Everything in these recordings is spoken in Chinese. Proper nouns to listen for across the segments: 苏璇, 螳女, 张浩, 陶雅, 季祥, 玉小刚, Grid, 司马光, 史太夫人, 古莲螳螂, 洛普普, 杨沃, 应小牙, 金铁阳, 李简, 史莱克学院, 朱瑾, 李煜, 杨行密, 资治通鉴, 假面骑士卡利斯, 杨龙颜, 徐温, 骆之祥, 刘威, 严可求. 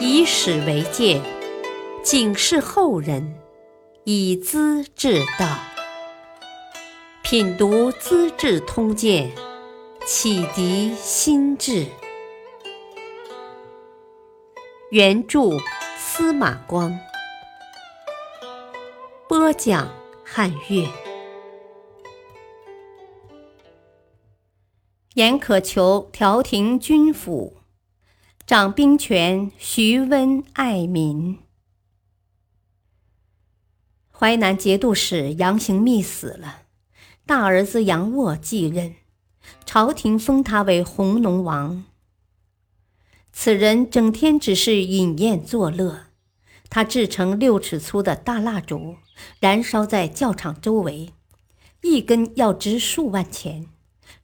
以史为鉴，警示后人，以资治道。品读《资治通鉴》，启迪心智。原著司马光，播讲汉乐。严可求调停军府，掌兵权，徐温爱民。淮南节度使杨行密死了，大儿子杨沃继任，朝廷封他为弘农王。此人整天只是饮宴作乐，他制成6尺粗的大蜡烛，燃烧在教场周围，一根要值数万钱，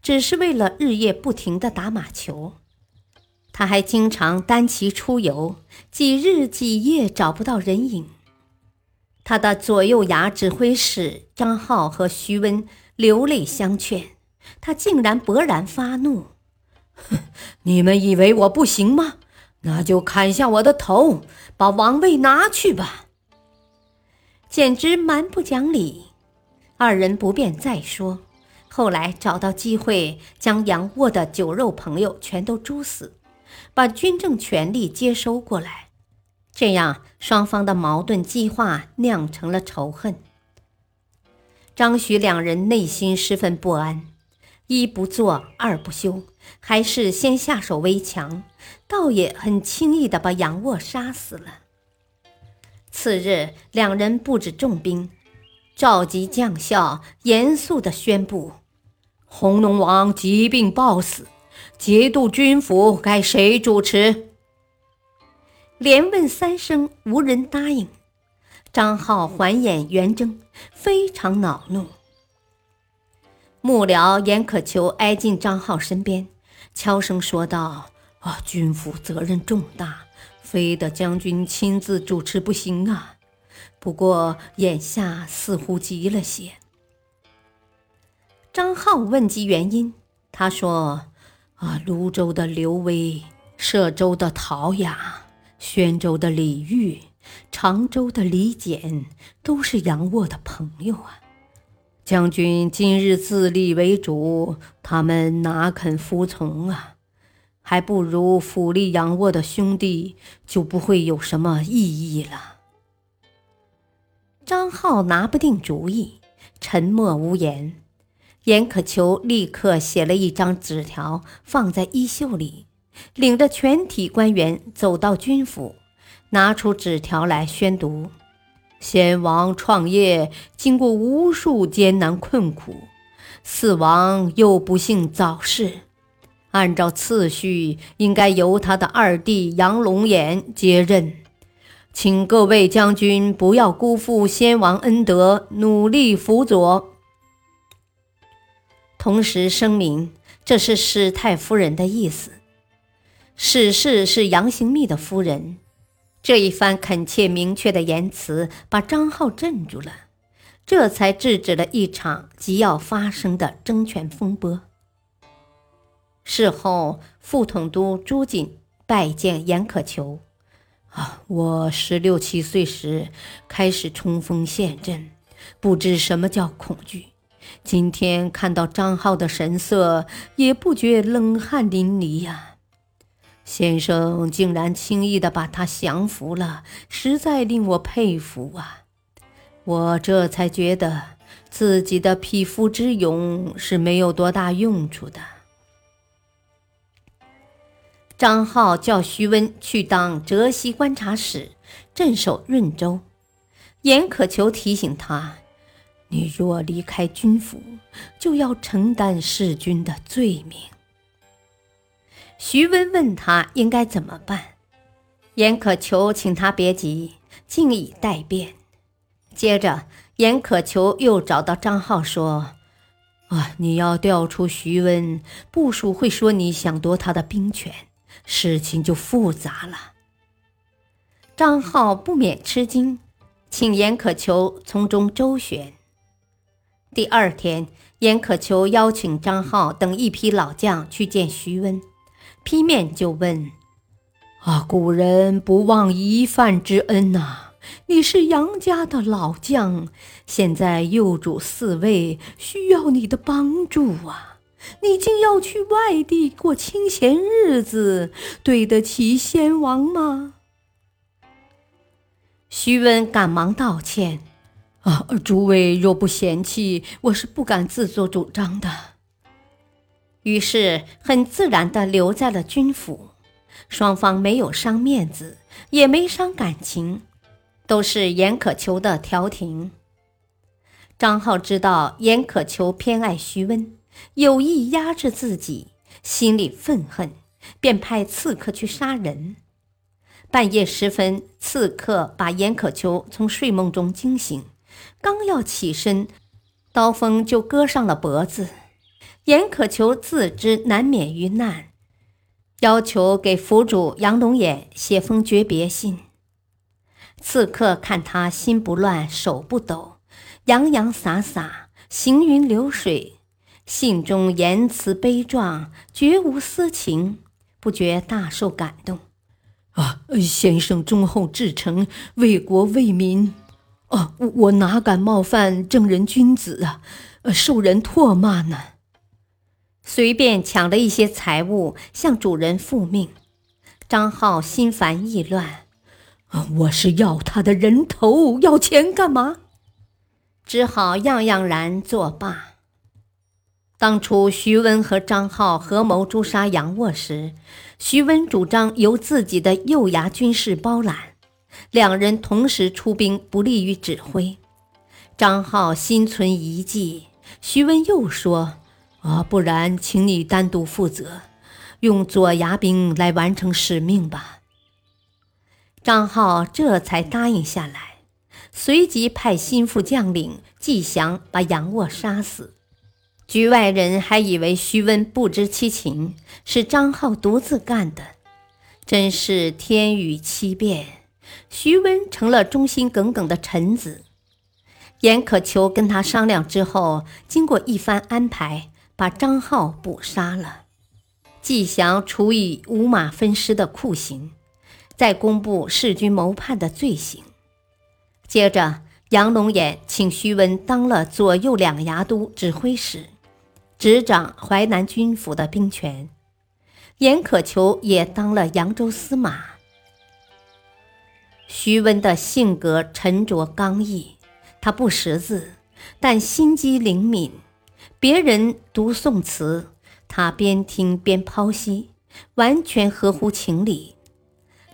只是为了日夜不停地打马球。他还经常单骑出游，几日几夜找不到人影。他的左右牙指挥使张浩和徐温流泪相劝，他竟然勃然发怒：你们以为我不行吗？那就砍下我的头，把王位拿去吧！简直蛮不讲理。二人不便再说，后来找到机会，将杨沃的酒肉朋友全都诛死，把军政权力接收过来。这样双方的矛盾激化，酿成了仇恨。张徐两人内心十分不安，一不做二不休，还是先下手为强，倒也很轻易地把杨沃杀死了。次日，两人布置重兵，召集将校，严肃地宣布：弘农王疾病暴死，节度军府该谁主持？连问3声，无人答应。张浩还眼圆睁，非常恼怒。幕僚严可求挨近张浩身边，悄声说道：军府责任重大，非得将军亲自主持不行啊。不过眼下似乎急了些。张浩问及原因，他说：泸州的刘威，歙州的陶雅，宣州的李煜，常州的李简，都是杨沃的朋友啊。将军今日自立为主，他们哪肯服从啊？还不如辅立杨沃的兄弟，就不会有什么异议了。张浩拿不定主意，沉默无言。严可求立刻写了一张纸条，放在衣袖里，领着全体官员走到军府，拿出纸条来宣读。先王创业，经过无数艰难困苦，四王又不幸早逝，按照次序应该由他的二弟杨龙颜接任，请各位将军不要辜负先王恩德，努力辅佐。同时声明，这是史太夫人的意思。史氏是杨行密的夫人，这一番恳切明确的言辞把张浩镇住了，这才制止了一场即要发生的争权风波。事后，副统督朱瑾拜见严可求：我16、17岁时开始冲锋陷阵，不知什么叫恐惧。今天看到张浩的神色，也不觉冷汗淋漓呀。先生竟然轻易地把他降服了，实在令我佩服啊！我这才觉得自己的匹夫之勇是没有多大用处的。张浩叫徐温去当浙西观察使，镇守润州。严可求提醒他：你若离开军府，就要承担弑君的罪名。徐温问他应该怎么办，严可求请他别急，静以待变。接着，严可求又找到张浩说：你要调出徐温，部属会说你想夺他的兵权，事情就复杂了。张浩不免吃惊，请严可求从中周旋。第2天，严可求邀请张浩等一批老将去见徐温，劈面就问：啊，古人不忘一饭之恩呐！你是杨家的老将，现在幼主嗣位，需要你的帮助啊！你竟要去外地过清闲日子，对得起先王吗？徐温赶忙道歉：“啊，诸位若不嫌弃，我是不敢自作主张的。”于是很自然地留在了军府，双方没有伤面子，也没伤感情。都是严可求的调停。张浩知道严可求偏爱徐温，有意压制自己，心里愤恨，便派刺客去杀人。半夜时分，刺客把严可求从睡梦中惊醒，刚要起身，刀锋就割上了脖子。严可求自知难免于难，要求给府主杨龙眼写封诀别信。刺客看他心不乱手不抖，洋洋洒洒，行云流水，信中言辞悲壮，绝无私情，不觉大受感动。啊，先生忠厚至诚，为国为民。啊，我哪敢冒犯正人君子啊，受人唾骂呢。随便抢了一些财物向主人复命。张浩心烦意乱，我是要他的人头，要钱干嘛？只好样样然作罢。当初徐温和张浩合谋诛杀杨沃时，徐温主张由自己的右牙军士包揽，两人同时出兵不利于指挥。张浩心存疑忌，徐温又说：“不然请你单独负责，用左牙兵来完成使命吧。”张浩这才答应下来，随即派心腹将领季祥把杨沃杀死。局外人还以为徐温不知其情，是张浩独自干的，真是天与欺变，徐温成了忠心耿耿的臣子。严可求跟他商量之后，经过一番安排，把张浩捕杀了。季祥处以五马分尸的酷刑，再公布弑君谋叛的罪行。接着杨龙眼请徐温当了左右两牙都指挥使，执掌淮南军府的兵权。严可求也当了扬州司马。徐温的性格沉着刚毅，他不识字，但心机灵敏，别人读宋词，他边听边剖析，完全合乎情理。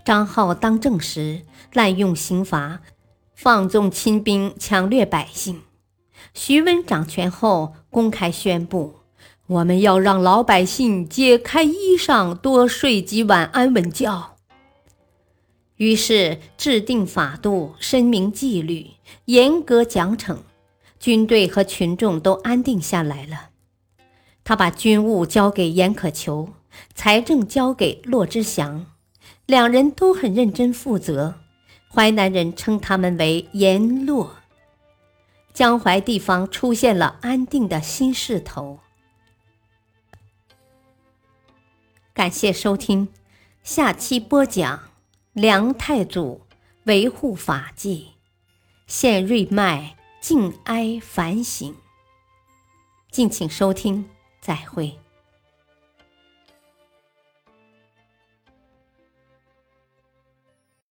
张浩当政时滥用刑罚，放纵亲兵，抢掠百姓。徐温掌权后公开宣布，我们要让老百姓解开衣裳，多睡几晚安稳觉。于是制定法度，申明纪律，严格奖惩，军队和群众都安定下来了。他把军务交给严可求，财政交给骆之祥，两人都很认真负责，淮南人称他们为阎洛。江淮地方出现了安定的新势头。感谢收听，下期播讲梁太祖维护法纪，献瑞迈静哀反省。敬请收听，再会。